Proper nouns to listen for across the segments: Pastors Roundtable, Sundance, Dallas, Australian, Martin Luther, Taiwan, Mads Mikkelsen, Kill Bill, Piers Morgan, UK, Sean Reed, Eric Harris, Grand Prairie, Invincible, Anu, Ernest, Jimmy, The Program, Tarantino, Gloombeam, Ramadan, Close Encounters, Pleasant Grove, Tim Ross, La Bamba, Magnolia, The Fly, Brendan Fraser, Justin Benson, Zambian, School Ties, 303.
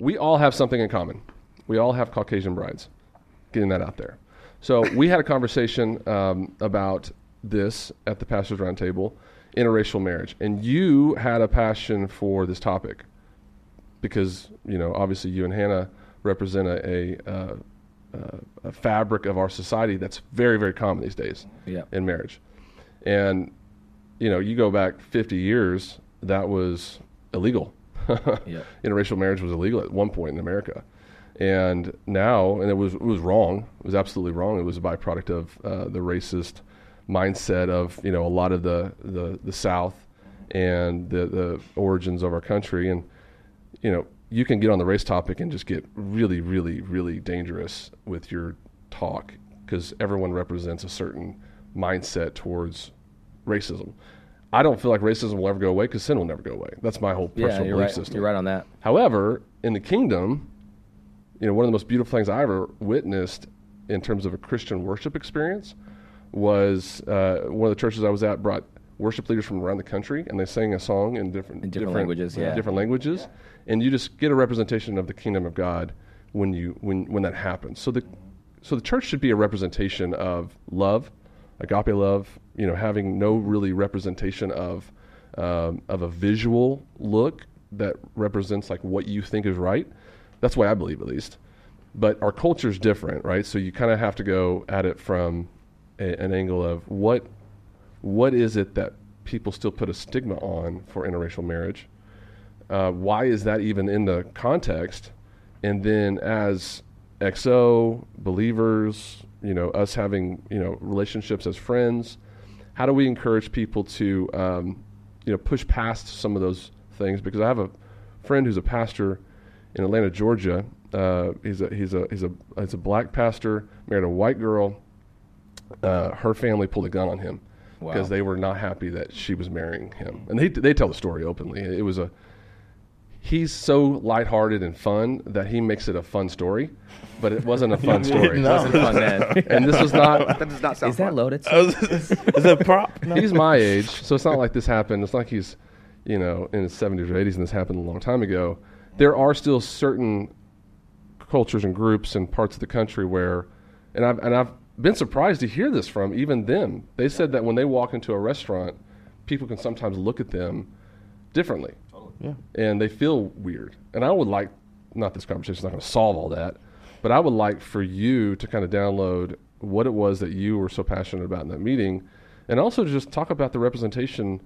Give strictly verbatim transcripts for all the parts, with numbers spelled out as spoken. we all have something in common. We all have Caucasian brides. Getting that out there. So we had a conversation um, about this at the Pastors Roundtable, interracial marriage. And you had a passion for this topic because, you know, obviously you and Hannah represent a, a, uh, a fabric of our society that's very, very common these days yeah. in marriage. And, you know, you go back fifty years, that was illegal. yeah. Interracial marriage was illegal at one point in America. And now, and it was it was wrong. It was absolutely wrong. It was a byproduct of uh, the racist mindset of you know a lot of the, the, the South and the, the origins of our country. And you know you can get on the race topic and just get really, really, really dangerous with your talk because everyone represents a certain mindset towards racism. I don't feel like racism will ever go away because sin will never go away. That's my whole personal yeah, you're belief right. system. You're right on that. However, in the kingdom. You know, one of the most beautiful things I ever witnessed in terms of a Christian worship experience was uh, one of the churches I was at brought worship leaders from around the country, and they sang a song in different in different, different languages, yeah. different languages, yeah. and you just get a representation of the kingdom of God when you when when that happens. So the so the church should be a representation of love, agape love. You know, having no really representation of um, of a visual look that represents like what you think is right. That's why I believe, at least. But our culture's different, right? So you kind of have to go at it from a, an angle of what what is it that people still put a stigma on for interracial marriage? Uh, why is that even in the context? And then as X O, believers, you know, us having, you know, relationships as friends, how do we encourage people to, um, you know, push past some of those things? Because I have a friend who's a pastor in Atlanta, Georgia, uh, he's a he's a he's a he's a black pastor, married a white girl. Uh, her family pulled a gun on him because wow. they were not happy that she was marrying him, and they they tell the story openly. It was a he's so lighthearted and fun that he makes it a fun story, but it wasn't a fun story. No. It wasn't fun, man. And this was not. That does not sound. Is fun. That loaded? Is it prop? No. He's my age, so it's not like this happened. It's like he's, you know, in his seventies or eighties, and this happened a long time ago. There are still certain cultures and groups and parts of the country where, and I've and I've been surprised to hear this from even them. They said that when they walk into a restaurant, people can sometimes look at them differently, totally. Yeah. And they feel weird. And I would like, not this conversation's not going to solve all that, but I would like for you to kind of download what it was that you were so passionate about in that meeting, and also to just talk about the representation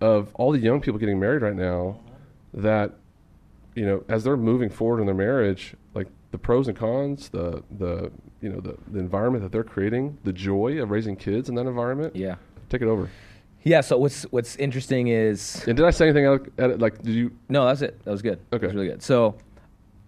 of all the young people getting married right now, that. You know, as they're moving forward in their marriage, like the pros and cons, the the you know the, the environment that they're creating, the joy of raising kids in that environment. Yeah, take it over. Yeah. So what's what's interesting is. And did I say anything out at it? Like, did you? No, that's it. That was good. Okay, that was really good. So,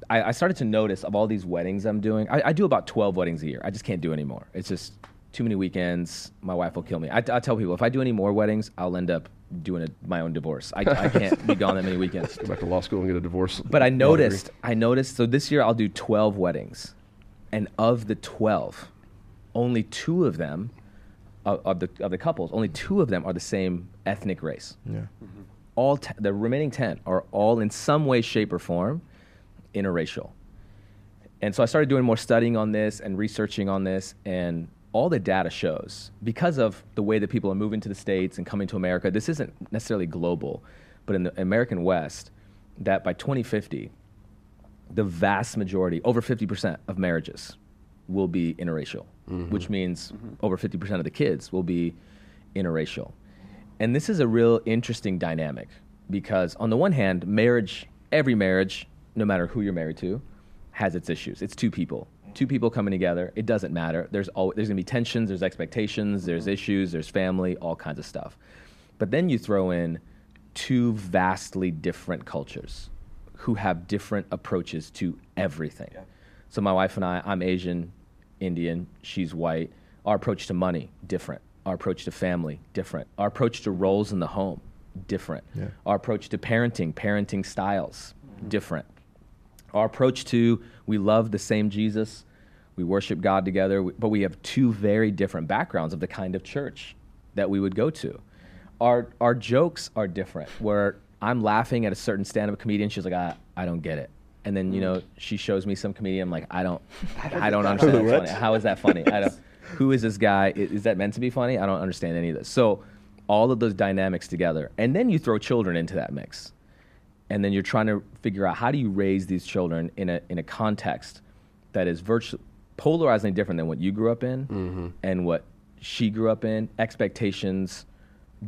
I, I started to notice of all these weddings I'm doing. I, I do about twelve weddings a year. I just can't do anymore. It's just too many weekends. My wife will kill me. I, I tell people if I do any more weddings, I'll end up. Doing a, my own divorce. I, I can't be gone that many weekends. Go back to law school and get a divorce. But I noticed, lottery. I noticed, so this year I'll do twelve weddings. And of the twelve, only two of them, of, of, the, of the couples, only two of them are the same ethnic race. Yeah. Mm-hmm. All t- the remaining ten are all in some way, shape, or form interracial. And so I started doing more studying on this and researching on this, and all the data shows, because of the way that people are moving to the States and coming to America, this isn't necessarily global, but in the American West, that by twenty fifty, the vast majority, over fifty percent of marriages will be interracial, mm-hmm. which means mm-hmm. over fifty percent of the kids will be interracial. And this is a real interesting dynamic because on the one hand, marriage, every marriage, no matter who you're married to, has its issues. It's two people. Two people coming together, it doesn't matter. There's always, there's going to be tensions, there's expectations, there's issues, there's family, all kinds of stuff. But then you throw in two vastly different cultures who have different approaches to everything. Yeah. So my wife and I, I'm Asian, Indian, she's white. Our approach to money, different. Our approach to family, different. Our approach to roles in the home, different. Yeah. Our approach to parenting, parenting styles, mm-hmm. different. Our approach to, we love the same Jesus, we worship God together, but we have two very different backgrounds of the kind of church that we would go to. Our our jokes are different, where I'm laughing at a certain stand-up comedian, she's like, I, I don't get it. And then, you know, she shows me some comedian. I'm like, I don't, I don't understand. That's funny. How is that funny? I don't. Who is this guy? Is that meant to be funny? I don't understand any of this. So all of those dynamics together. And then you throw children into that mix. And then you're trying to figure out how do you raise these children in a in a context that is virtually polarizingly different than what you grew up in mm-hmm. and what she grew up in, expectations,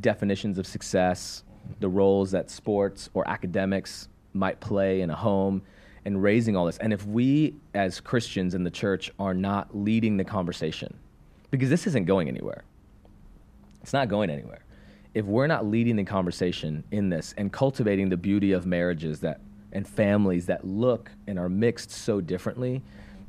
definitions of success, the roles that sports or academics might play in a home, and raising all this. And if we as Christians in the church are not leading the conversation, because this isn't going anywhere. It's not going anywhere. If we're not leading the conversation in this and cultivating the beauty of marriages that and families that look and are mixed so differently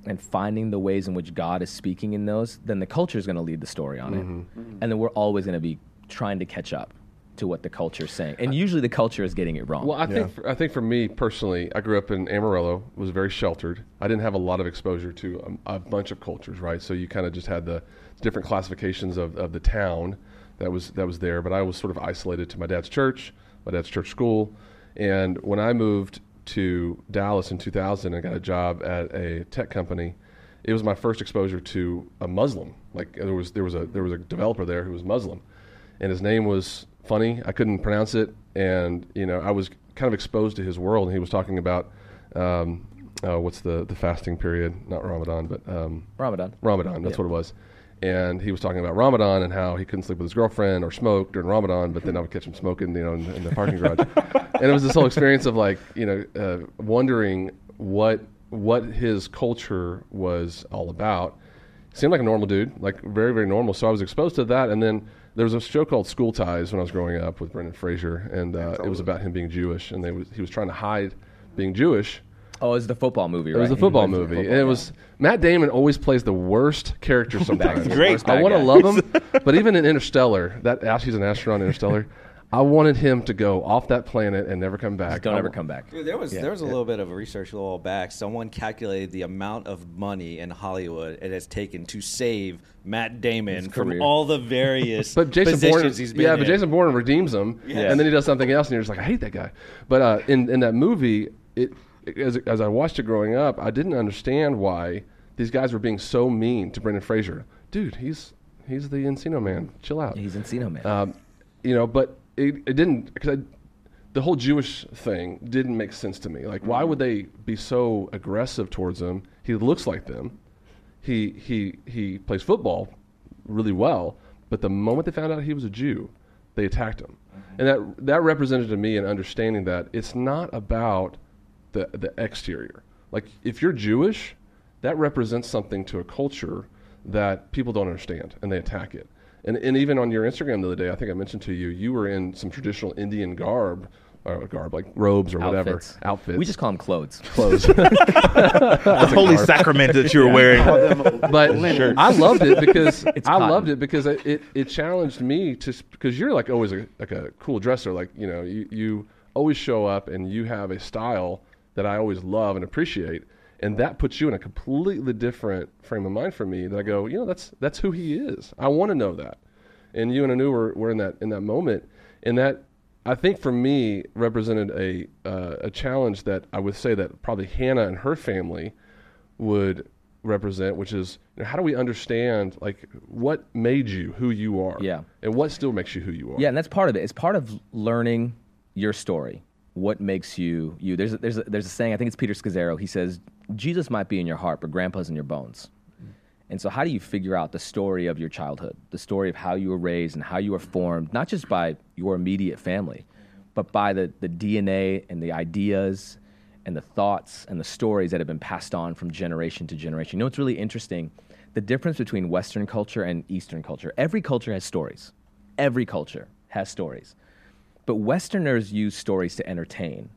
and finding the ways in which God is speaking in those, then the culture is going to lead the story on mm-hmm. it. Mm-hmm. And then we're always going to be trying to catch up to what the culture is saying. And usually the culture is getting it wrong. Well, I yeah. think for, I think for me personally, I grew up in Amarillo, was very sheltered. I didn't have a lot of exposure to a, a bunch of cultures, right? So you kind of just had the different classifications of, of the town. That was that was there, but I was sort of isolated to my dad's church, my dad's church school, and when I moved to Dallas in two thousand and got a job at a tech company, it was my first exposure to a Muslim. Like there was there was a there was a developer there who was Muslim, and his name was funny. I couldn't pronounce it, and you know I was kind of exposed to his world. And he was talking about um, uh, what's the the fasting period? Not Ramadan, but um, Ramadan. Ramadan. That's yeah. what it was. And he was talking about Ramadan and how he couldn't sleep with his girlfriend or smoke during Ramadan, but then I would catch him smoking, you know, in, in the parking garage. And it was this whole experience of like, you know, uh, wondering what what his culture was all about. Seemed like a normal dude, like very, very normal. So I was exposed to that. And then there was a show called School Ties when I was growing up with Brendan Fraser, and uh, it was about him being Jewish, and they was, he was trying to hide being Jewish. Oh, it was the football movie, right? It was the football movie. The football, and it was Matt Damon always plays the worst character sometimes. That's great. I want to love him, but even in Interstellar, that he's an astronaut in Interstellar, I wanted him to go off that planet and never come back. Just don't I, ever come back. Dude, there was yeah. there was a little bit of research a little back. Someone calculated the amount of money in Hollywood it has taken to save Matt Damon from all the various but Jason positions Bourne, he's been yeah, in. Yeah, but Jason Bourne redeems him, yes. and then he does something else, and you're just like, I hate that guy. But uh, in in that movie, it. As, as I watched it growing up, I didn't understand why these guys were being so mean to Brendan Fraser. Dude, he's he's the Encino Man. Chill out. He's Encino Man. Um, you know, but it, it didn't, because the whole Jewish thing didn't make sense to me. Like, why would they be so aggressive towards him? He looks like them. He he he plays football really well, but the moment they found out he was a Jew, they attacked him. And that that represented to me an understanding that it's not about the the exterior. Like if you're Jewish, that represents something to a culture that people don't understand and they attack it. And and even on your Instagram the other day, I think I mentioned to you, you were in some traditional Indian garb, or garb like robes or whatever. Outfits. Outfits. We just call them clothes. Clothes. The holy garb. Sacrament that you were wearing. But shirts. I loved it because it's I cotton. loved it because it, it, it challenged me to, because you're like always a, like a cool dresser. Like, you know, you, you always show up and you have a style that I always love and appreciate, and that puts you in a completely different frame of mind for me. That I go, you know, that's that's who he is. I want to know that, and you and Anu were, were in that in that moment, and that I think for me represented a uh, a challenge that I would say that probably Hannah and her family would represent, which is, you know, how do we understand like what made you who you are, yeah, and what still makes you who you are. Yeah, and that's part of it. It's part of learning your story. What makes you, you? There's a, there's a, there's a saying, I think it's Peter Scazzero. He says, Jesus might be in your heart, but grandpa's in your bones. Mm-hmm. And so how do you figure out the story of your childhood, the story of how you were raised and how you were formed, not just by your immediate family, but by the, the D N A and the ideas and the thoughts and the stories that have been passed on from generation to generation. You know, it's really interesting, the difference between Western culture and Eastern culture. Every culture has stories. Every culture has stories. But Westerners use stories to entertain,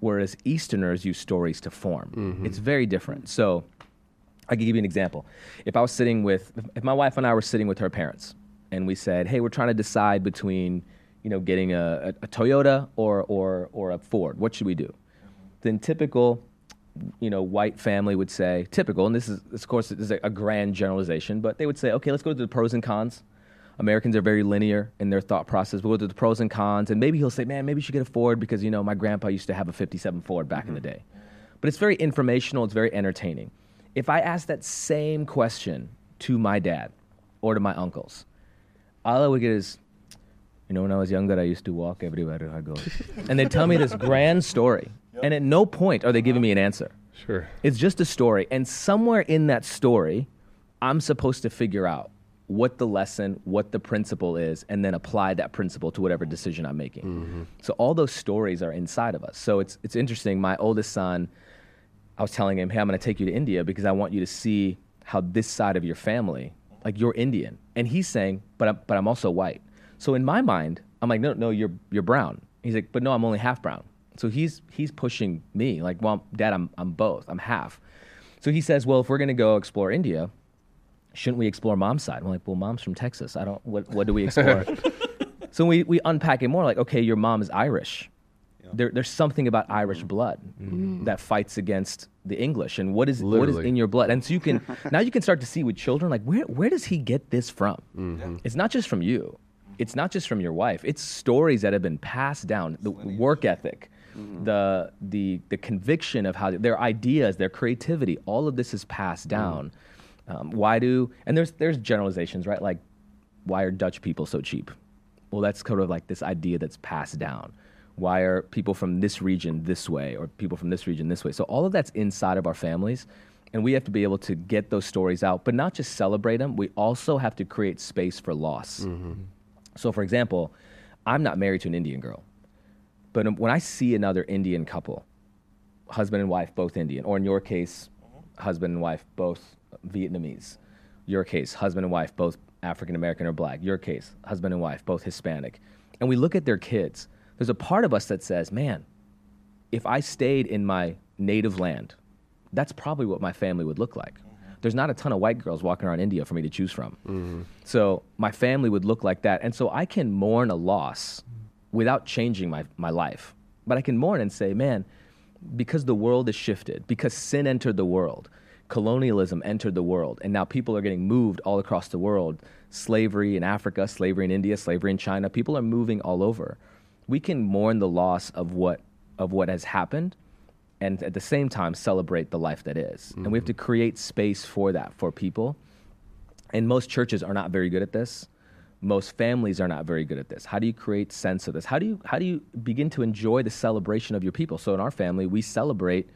whereas Easterners use stories to form. Mm-hmm. It's very different. So I can give you an example. If I was sitting with, if my wife and I were sitting with her parents and we said, hey, we're trying to decide between, you know, getting a, a, a Toyota or, or, or a Ford, what should we do? Then typical, you know, white family would say, typical, and this is, of course, this is a, a grand generalization, but they would say, okay, let's go to the pros and cons. Americans are very linear in their thought process. We'll go to the pros and cons, and maybe he'll say, man, maybe you should get a Ford because, you know, my grandpa used to have a fifty-seven Ford back mm-hmm. in the day. But it's very informational. It's very entertaining. If I asked that same question to my dad or to my uncles, all I would get is, you know, when I was younger, I used to walk everywhere I go. And they tell me this grand story. Yep. And at no point are they giving me an answer. Sure. It's just a story. And somewhere in that story, I'm supposed to figure out what the lesson, what the principle is, and then apply that principle to whatever decision I'm making. Mm-hmm. So all those stories are inside of us. So it's it's interesting. My oldest son, I was telling him, hey, I'm going to take you to India because I want you to see how this side of your family, like you're Indian. And he's saying, but I'm, but I'm also white. So in my mind, I'm like, no, no, you're you're brown. He's like, but no, I'm only half brown. So he's he's pushing me like, well, Dad, I'm I'm both. I'm half. So he says, well, if we're going to go explore India, shouldn't we explore Mom's side? I'm like, well, Mom's from Texas. I don't. What what do we explore? So we we unpack it more. Like, okay, your mom is Irish. Yeah. There there's something about Irish blood mm. that fights against the English. And what is Literally. what is in your blood? And so you can now you can start to see with children like where where does he get this from? Mm-hmm. It's not just from you. It's not just from your wife. It's stories that have been passed down. The work ethic, mm-hmm. the the the conviction of how they, their ideas, their creativity, all of this is passed down. Mm. Um, why do and there's there's generalizations, right? Like, why are Dutch people so cheap? Well, that's kind of like this idea that's passed down. Why are people from this region this way, or people from this region this way? So all of that's inside of our families, and we have to be able to get those stories out, but not just celebrate them. We also have to create space for loss. Mm-hmm. So, for example, I'm not married to an Indian girl, but when I see another Indian couple, husband and wife, both Indian, or in your case, husband and wife, both Vietnamese, your case, husband and wife, both African American or black, your case, husband and wife, both Hispanic, and we look at their kids, there's a part of us that says, man, if I stayed in my native land, that's probably what my family would look like. There's not a ton of white girls walking around India for me to choose from. Mm-hmm. So my family would look like that. And so I can mourn a loss without changing my, my life. But I can mourn and say, man, because the world has shifted, because sin entered the world, colonialism entered the world, and now people are getting moved all across the world, slavery in Africa, slavery in India, slavery in China, people are moving all over. We can mourn the loss of what of what has happened, and at the same time, celebrate the life that is. Mm-hmm. And we have to create space for that, for people. And most churches are not very good at this. Most families are not very good at this. How do you create sense of this? How do you how do you begin to enjoy the celebration of your people? So in our family, we celebrate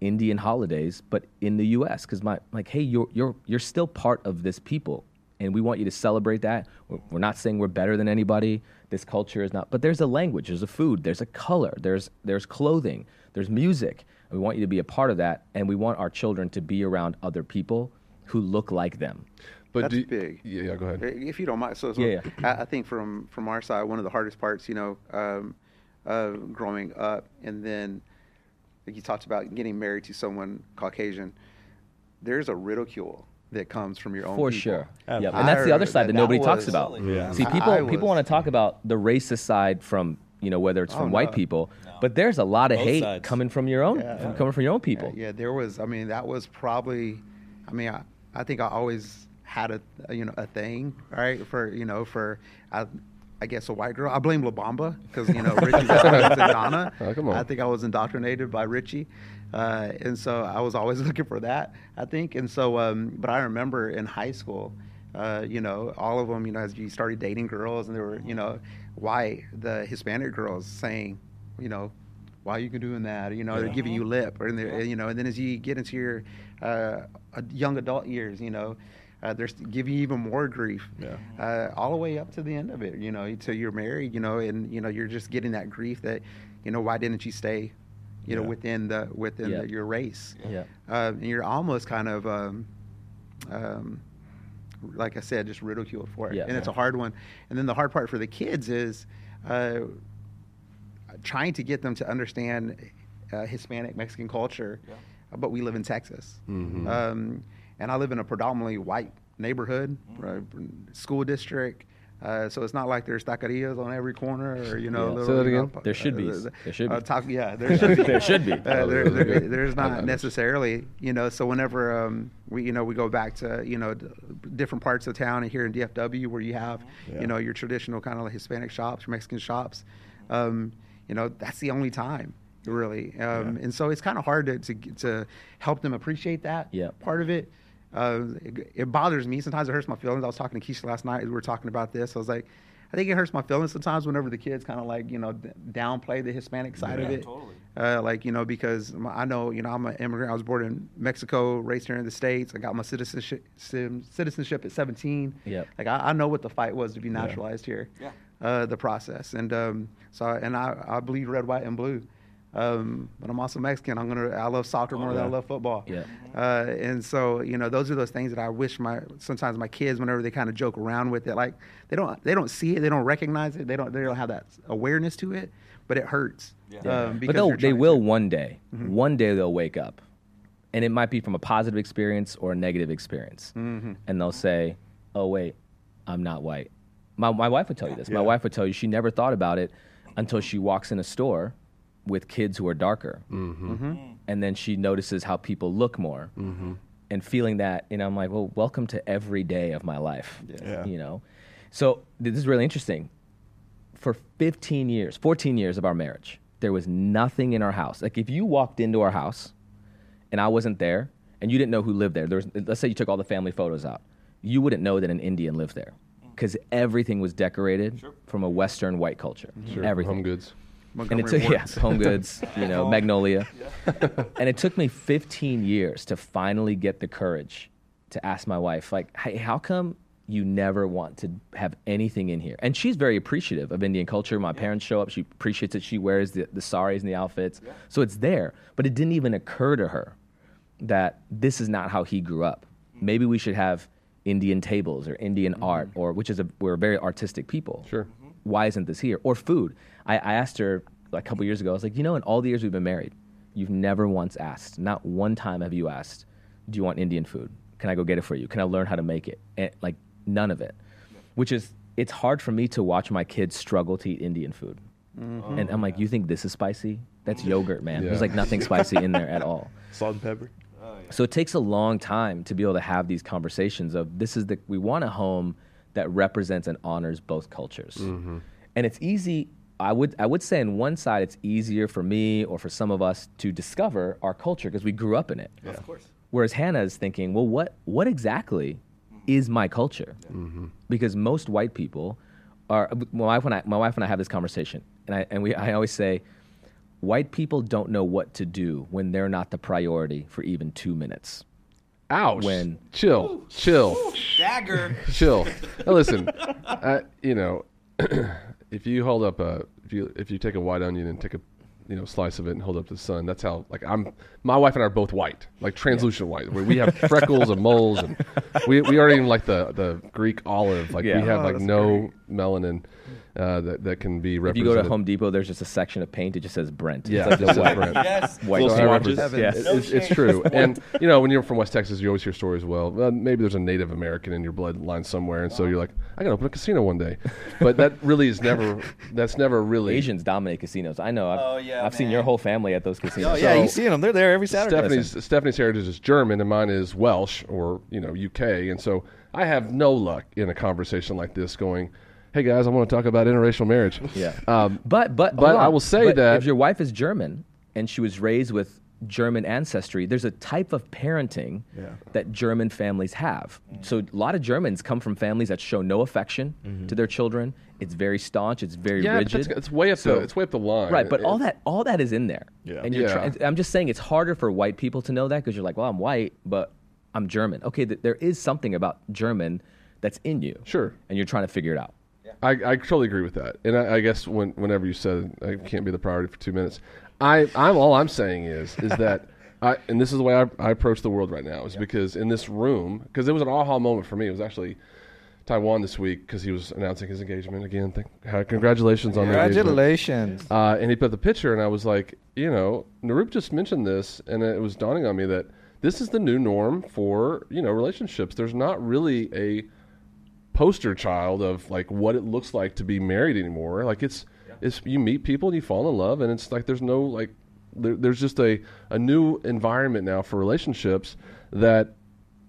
Indian holidays, but in the U S, because my like, hey, you're you're you're still part of this people, and we want you to celebrate that. We're, we're not saying we're better than anybody. This culture is not, but there's a language, there's a food, there's a color, there's there's clothing, there's music. And we want you to be a part of that, and we want our children to be around other people who look like them. But that's do you, big. Yeah, yeah, go ahead. If you don't mind, so, so yeah, yeah. I, I think from from our side, one of the hardest parts, you know, um, uh, growing up, and then like you talked about getting married to someone Caucasian. There's a ridicule that comes from your own for people. Sure. Yep. And that's the other side that, that nobody was, talks about. Yeah. See, people I, I people want to talk about the racist side from, you know, whether it's from oh, white no. people, no. but there's a lot of Both hate sides. coming from your own, yeah. from, coming from your own people. Yeah, yeah, there was, I mean, that was probably, I mean, I, I think I always had a, a, you know, a thing, right? For, you know, for, I, I guess a white girl. I blame La Bamba because, you know, Richie's parents and Hannah. Oh, come on. I think I was indoctrinated by Richie. Uh, and so I was always looking for that, I think. And so, um, but I remember in high school, uh, you know, all of them, you know, as you started dating girls and they were, you know, why the Hispanic girls saying, you know, why are you doing that? You know, yeah. they're giving you lip, or in the, you know, and then as you get into your uh, young adult years, you know, Uh, they're giving you even more grief, yeah. uh, all the way up to the end of it, you know, until you're married, you know, and, you know, you're just getting that grief that, you know, why didn't you stay, you yeah. know, within the within yeah. the, your race? Yeah. Uh, and you're almost kind of, um, um, like I said, just ridiculed for it. Yeah. And it's a hard one. And then the hard part for the kids is uh, trying to get them to understand uh, Hispanic Mexican culture, yeah. but we live in Texas. Mm-hmm. Um And I live in a predominantly white neighborhood, right, school district, uh, so it's not like there's taquerillas on every corner, or, you know. Yeah. Say that again. There should be. There should be. Yeah, there should be. There's not necessarily, you know. So whenever um, we, you know, we go back to, you know, d- different parts of town, and here in D F W where you have, yeah. you know, your traditional kind of like Hispanic shops, your Mexican shops, um, you know, that's the only time. really. Um, yeah. And so it's kind of hard to, to to help them appreciate that yeah. part of it. Uh, it. It bothers me. Sometimes it hurts my feelings. I was talking to Keisha last night. We were talking about this. I was like, I think it hurts my feelings sometimes whenever the kids kind of like, you know, downplay the Hispanic side yeah, of it. Totally. Uh, like, you know, because I know, you know, I'm an immigrant. I was born in Mexico, raised here in the States. I got my citizenship citizenship at seventeen. Yep. Like, I, I know what the fight was to be naturalized yeah. here. Yeah. Uh, the process. And um, so, and I, I bleed red, white, and blue. Um, but I'm also Mexican. I'm gonna. I love soccer oh, more yeah. than I love football. Yeah. Uh, and so, you know, those are those things that I wish my sometimes my kids, whenever they kind of joke around with it, like they don't they don't see it, they don't recognize it, they don't they don't have that awareness to it. But it hurts. Yeah. Um, because but they will to. one day. Mm-hmm. One day they'll wake up, and it might be from a positive experience or a negative experience, mm-hmm. and they'll say, "Oh wait, I'm not white." My my wife would tell you this. Yeah. My wife would tell you she never thought about it until she walks in a store with kids who are darker. Mm-hmm. Mm-hmm. And then she notices how people look more mm-hmm. and feeling that, and I'm like, well, welcome to every day of my life, yeah. Yeah. you know? So this is really interesting. For fifteen years, fourteen years of our marriage, there was nothing in our house. Like if you walked into our house and I wasn't there and you didn't know who lived there, there was, let's say you took all the family photos out, you wouldn't know that an Indian lived there because everything was decorated sure. from a Western white culture, sure. everything. Home goods. Montgomery and it took, yeah, Home Goods, you know, Magnolia. Yeah. And it took me fifteen years to finally get the courage to ask my wife, like, hey, how come you never want to have anything in here? And she's very appreciative of Indian culture. My yeah. parents show up. She appreciates it. She wears the, the saris and the outfits. Yeah. So it's there. But it didn't even occur to her that this is not how he grew up. Mm-hmm. Maybe we should have Indian tables or Indian mm-hmm. art, or which is a, we're very artistic people. Sure. Why isn't this here? Or food. I, I asked her a couple years ago, I was like, you know, in all the years we've been married, you've never once asked, not one time have you asked, do you want Indian food? Can I go get it for you? Can I learn how to make it? And, like, none of it. Yeah. Which is, it's hard for me to watch my kids struggle to eat Indian food. Mm-hmm. Oh, and I'm like, you think this is spicy? That's yogurt, man. Yeah. There's like nothing spicy in there at all. Salt and pepper. Oh, yeah. So it takes a long time to be able to have these conversations of this is the, we want a home that represents and honors both cultures. Mm-hmm. And it's easy, I would I would say on one side it's easier for me or for some of us to discover our culture because we grew up in it. Yeah. Of course. Whereas Hannah is thinking, well, what what exactly mm-hmm. is my culture? Yeah. Mm-hmm. Because most white people are, my wife and I, my wife and I have this conversation, and I and we I always say, white people don't know what to do when they're not the priority for even two minutes. Ouch. When chill, ooh, chill, ooh, dagger, chill. Now listen, I, you know, if you hold up a, if you if you take a white onion and take a, you know, slice of it and hold up to the sun, that's how. Like I'm, my wife and I are both white, like translucent yeah. white, where we have freckles and moles, and we we aren't even like the, the Greek olive. Like yeah. we have oh, like no great. melanin uh, that that can be represented. If you go to Home Depot, there's just a section of paint. It just says Brent. Yeah, it's like the white Brent. Yes. White swatches. Yes. It's, it's, it's true. And you know, when you're from West Texas, you always hear stories. Well, uh, maybe there's a Native American in your bloodline somewhere, and wow. so you're like, I gotta open a casino one day. But that really is never. That's never really. Asians dominate casinos. I know. I've, oh yeah. I've man. seen your whole family at those casinos. Oh yeah, so you see them. They're there every Saturday. Stephanie's Stephanie's heritage is German, and mine is Welsh or you know U K, and so I have no luck in a conversation like this going, hey guys, I want to talk about interracial marriage. Yeah, um, but but but I will say but that if your wife is German and she was raised with German ancestry, there's a type of parenting yeah. that German families have. Mm. So a lot of Germans come from families that show no affection mm-hmm. to their children. It's very staunch. It's very yeah, rigid. But it's way up so, the it's way up the line. Right, but it, all that all that is in there. Yeah, and you're yeah. Try, I'm just saying it's harder for white people to know that because you're like, well, I'm white, but I'm German. Okay, th- there is something about German that's in you. Sure, and you're trying to figure it out. I, I totally agree with that, and I, I guess when, whenever you said I can't be the priority for two minutes, I, I'm all I'm saying is is that, I, and this is the way I, I approach the world right now is yep. because in this room, because it was an aha moment for me. It was actually Taiwan this week because he was announcing his engagement again. Thank, congratulations on the engagement. Congratulations! Uh, and he put the picture, and I was like, you know, Narup just mentioned this, and it was dawning on me that this is the new norm for you know relationships. There's not really a poster child of like what it looks like to be married anymore. Like it's, yeah. it's you meet people and you fall in love, and it's like there's no like, there, there's just a, a new environment now for relationships that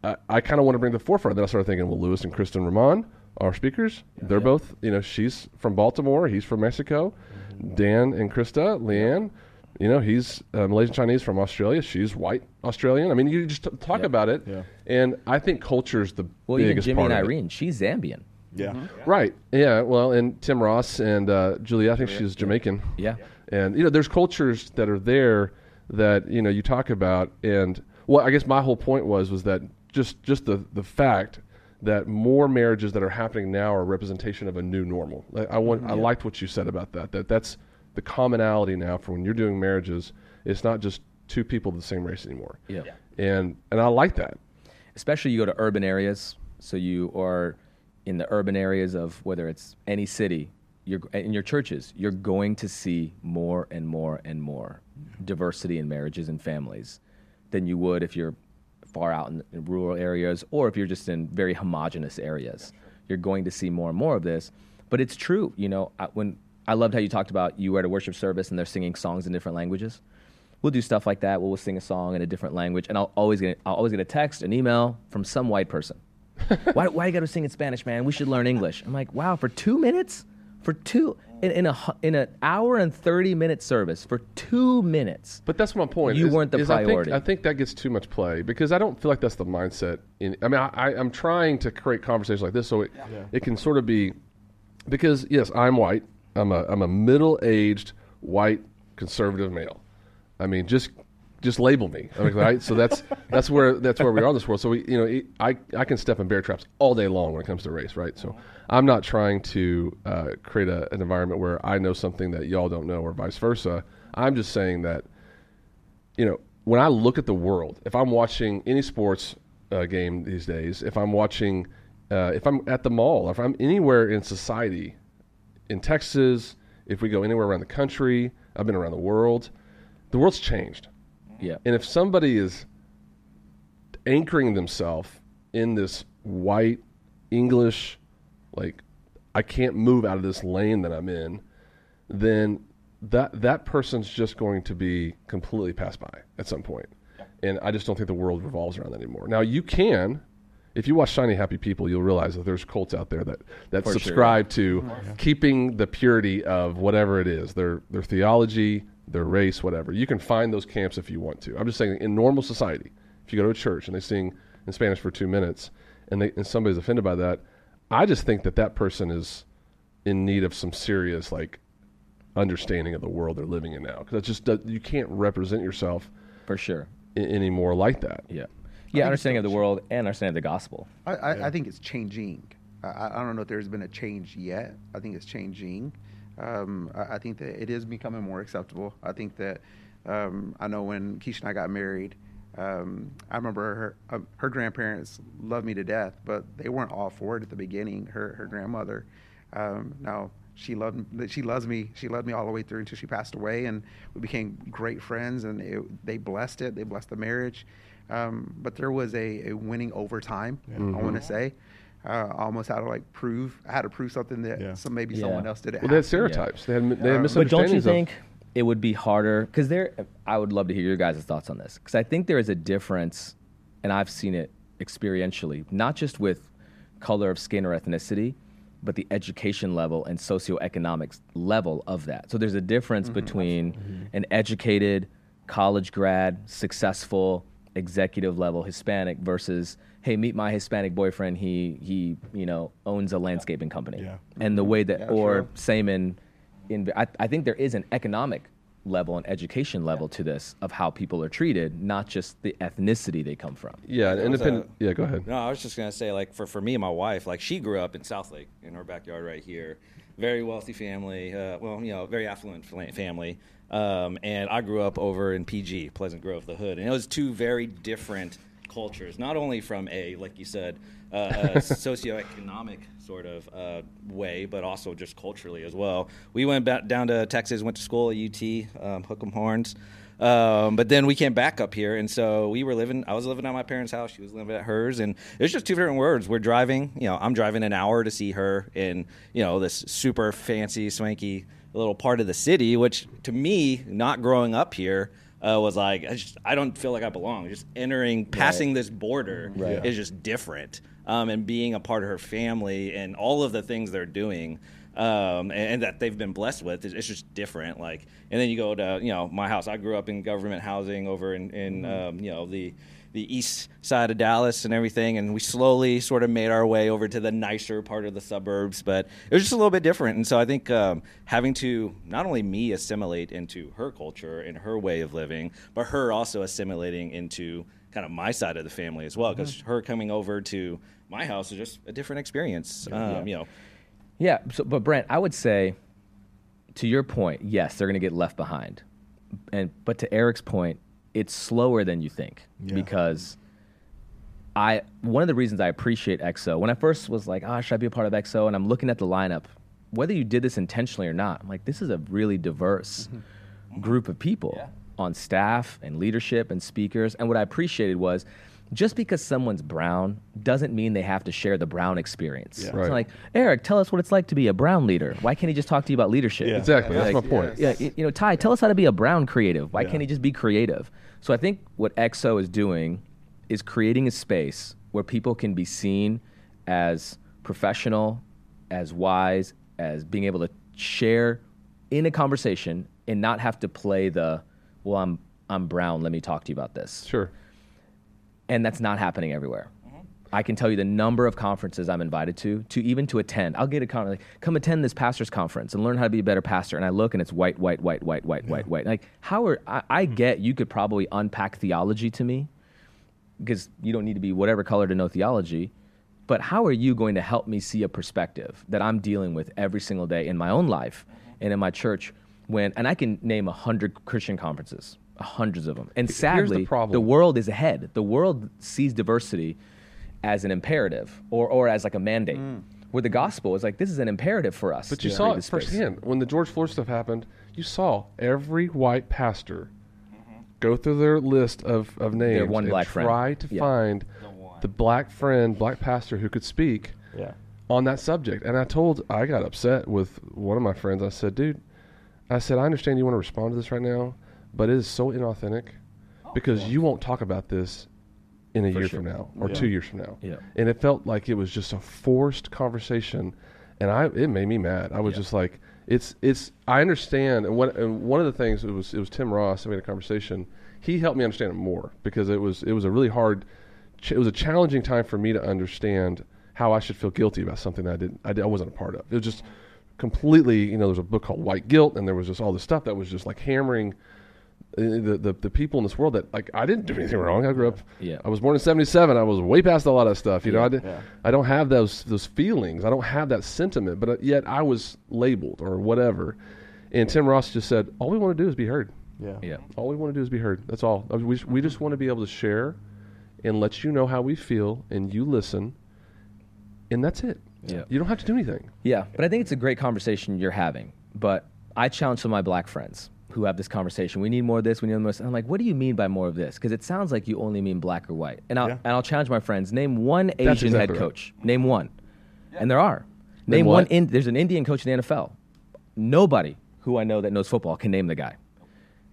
I, I kind of want to bring to the forefront. Then I started thinking, well, Lewis and Kristen Ramon, our speakers, yeah, they're yeah. both, you know, she's from Baltimore, he's from Mexico, mm-hmm. Dan and Krista, Leanne, You know, he's uh, Malaysian Chinese from Australia. She's white Australian. I mean, you just t- talk yep. about it. Yeah. And I think culture's the well, biggest part of it. Well, even Jimmy and Irene, she's Zambian. Yeah. Mm-hmm. yeah. Right. Yeah. Well, and Tim Ross and uh, Julie, I think yeah. she's Jamaican. Yeah. yeah. And, you know, there's cultures that are there that, you know, you talk about. And, well, I guess my whole point was, was that just, just the, the fact that more marriages that are happening now are a representation of a new normal. Like, I want, yeah. I liked what you said about that, that that's, the commonality now for when you're doing marriages, it's not just two people of the same race anymore. Yeah. yeah. And and I like that. Especially you go to urban areas. So you are in the urban areas of whether it's any city, you're in your churches, you're going to see more and more and more mm-hmm. diversity in marriages and families than you would if you're far out in, in rural areas or if you're just in very homogenous areas. Gotcha. You're going to see more and more of this. But it's true, you know, I, when... I loved how you talked about you were at a worship service and they're singing songs in different languages. We'll do stuff like that. We'll, we'll sing a song in a different language, and I'll always get I'll always get a text, an email from some white person. why why you got to sing in Spanish, man? We should learn English. I'm like, wow, for two minutes, for two in, in a in an hour and thirty minute service for two minutes. But that's my point. You is, weren't the is priority. I think, I think that gets too much play because I don't feel like that's the mindset. In I mean, I, I I'm trying to create conversations like this so it yeah. it can sort of be because yes, I'm white. I'm a I'm a middle-aged white conservative male. I mean, just just label me, I mean, right? So that's that's where that's where we are in this world. So we, you know, I I can step in bear traps all day long when it comes to race, right? So I'm not trying to uh, create a, an environment where I know something that y'all don't know, or vice versa. I'm just saying that, you know, when I look at the world, if I'm watching any sports uh, game these days, if I'm watching, uh, if I'm at the mall, if I'm anywhere in society. In Texas, if we go anywhere around the country, I've been around the world, the world's changed. Yeah. And if somebody is anchoring themselves in this white English, like, I can't move out of this lane that I'm in, then that that person's just going to be completely passed by at some point. And I just don't think the world revolves around that anymore. Now, you can... If you watch Shiny Happy People, you'll realize that there's cults out there that, that For subscribe sure. to oh, yeah. keeping the purity of whatever it is, their their theology, their race, whatever. You can find those camps if you want to. I'm just saying in normal society, if you go to a church and they sing in Spanish for two minutes and, they, and somebody's offended by that, I just think that that person is in need of some serious like understanding of the world they're living in now. Because it just does, you can't represent yourself For sure. I- anymore like that. Yeah. Yeah, understanding of the world and understanding the gospel. I, I, yeah. I think it's changing. I, I don't know if there's been a change yet. I think it's changing. Um, I, I think that it is becoming more acceptable. I think that um, I know when Keisha and I got married, um, I remember her uh, her grandparents loved me to death, but they weren't all for it at the beginning. Her her grandmother, um, now she loved she loves me. She loved me all the way through until she passed away, and we became great friends. And it, they blessed it. They blessed the marriage. Um, but there was a, a winning over time, yeah. mm-hmm. I want to say. Uh, almost how to like prove, how to prove something that yeah. some maybe yeah. someone else did it. Well, they had stereotypes. Yeah. They had, they had um, misunderstandings. But don't you think of... it would be harder? Because there, I would love to hear your guys' thoughts on this. Because I think there is a difference, and I've seen it experientially, not just with color of skin or ethnicity, but the education level and socioeconomic level of that. So there's a difference mm-hmm. between mm-hmm. an educated, college grad, successful, executive level Hispanic versus, hey, meet my Hispanic boyfriend. He he, you know, owns a landscaping company, yeah. and the way that, yeah, or sure. same in, in I, I think there is an economic level and education level yeah. to this of how people are treated, not just the ethnicity they come from. Yeah, independent. A, yeah, go ahead. No, I was just gonna say, like for for me and my wife, like she grew up in Southlake in her backyard right here, very wealthy family. Uh, well, you know, very affluent family. Um, and I grew up over in P G, Pleasant Grove, the hood. And it was two very different cultures, not only from a, like you said, uh, a socioeconomic sort of uh, way, but also just culturally as well. We went back down to Texas, went to school at U T, um, Hook 'em Horns. Um, but then we came back up here, and so we were living, I was living at my parents' house, she was living at hers, and it was just two different words. We're driving, you know, I'm driving an hour to see her in, you know, this super fancy, swanky little part of the city, which to me, not growing up here, uh, was like, I, just, I don't feel like I belong. Just entering, passing right. this border right. is just different. Um, and being a part of her family and all of the things they're doing um, and, and that they've been blessed with. It's, it's just different. Like, and then you go to, you know, my house. I grew up in government housing over in, in um, you know, the the east side of Dallas and everything, and we slowly sort of made our way over to the nicer part of the suburbs, but it was just a little bit different. And so I think um, having to not only me assimilate into her culture and her way of living, but her also assimilating into kind of my side of the family as well, because mm-hmm. her coming over to my house is just a different experience, um, yeah. you know. Yeah, so, but Brent, I would say, to your point, yes, they're going to get left behind. and But to Eric's point, it's slower than you think yeah. because I one of the reasons I appreciate X O, when I first was like, oh, should I be a part of X O? And I'm looking at the lineup, whether you did this intentionally or not, I'm like, this is a really diverse mm-hmm. group of people yeah. on staff and leadership and speakers. And what I appreciated was, just because someone's brown doesn't mean they have to share the brown experience. Yeah. Right. So like, Eric, tell us what it's like to be a brown leader. Why can't he just talk to you about leadership? Yeah. Exactly. That's like, my point. Yeah, you know, Ty, tell us how to be a brown creative. Why yeah. can't he just be creative? So I think what X O is doing is creating a space where people can be seen as professional, as wise, as being able to share in a conversation and not have to play the, well, I'm I'm brown, let me talk to you about this. Sure. And that's not happening everywhere. Mm-hmm. I can tell you the number of conferences I'm invited to, to even to attend. I'll get a conference, like, come attend this pastor's conference and learn how to be a better pastor. And I look and it's white, white, white, white, white, yeah. white, white. Like, how are, I, I get you could probably unpack theology to me because you don't need to be whatever color to know theology. But how are you going to help me see a perspective that I'm dealing with every single day in my own life mm-hmm. and in my church when, and I can name a hundred Christian conferences. Hundreds of them. And sadly, the, the world is ahead. The world sees diversity as an imperative or, or as like a mandate, mm. where the gospel is like, this is an imperative for us. But you saw it firsthand. When the George Floyd stuff happened, you saw every white pastor mm-hmm. go through their list of, of names their one and black try friend. to yeah. find the, the black friend, black pastor who could speak yeah. on that subject. And I told, I got upset with one of my friends. I said, dude, I said, I understand you want to respond to this right now, but it is so inauthentic oh, because yeah. you won't talk about this in a For year sure. from now or yeah. two years from now. Yeah. And it felt like it was just a forced conversation, and I it made me mad. I was yeah. just like, it's it's. I understand, and, what, and one of the things it was it was Tim Ross. I made a conversation. He helped me understand it more because it was it was a really hard, it was a challenging time for me to understand how I should feel guilty about something that I didn't I, did, I wasn't a part of. It was just completely, you know. There's a book called White Guilt, and there was just all this stuff that was just like hammering. The, the the people in this world that, like, I didn't do anything wrong. I grew up, yeah. I was born in seventy-seven. I was way past a lot of stuff. You yeah, know, I, did, yeah. I don't have those those feelings. I don't have that sentiment, but yet I was labeled or whatever. And Tim Ross just said, all we want to do is be heard. Yeah. yeah. All we want to do is be heard. That's all. We just, we just want to be able to share and let you know how we feel, and you listen, and that's it. Yeah. You don't have to do anything. Yeah, but I think it's a great conversation you're having, but I challenge some of my black friends who have this conversation. We need more of this. We need more of this. And I'm like, what do you mean by more of this? Because it sounds like you only mean black or white. And I'll, yeah. and I'll challenge my friends. Name one Asian exactly head coach. Right. Name one. Yeah. And there are. Name, name one. In, there's an Indian coach in the N F L. Nobody who I know that knows football can name the guy.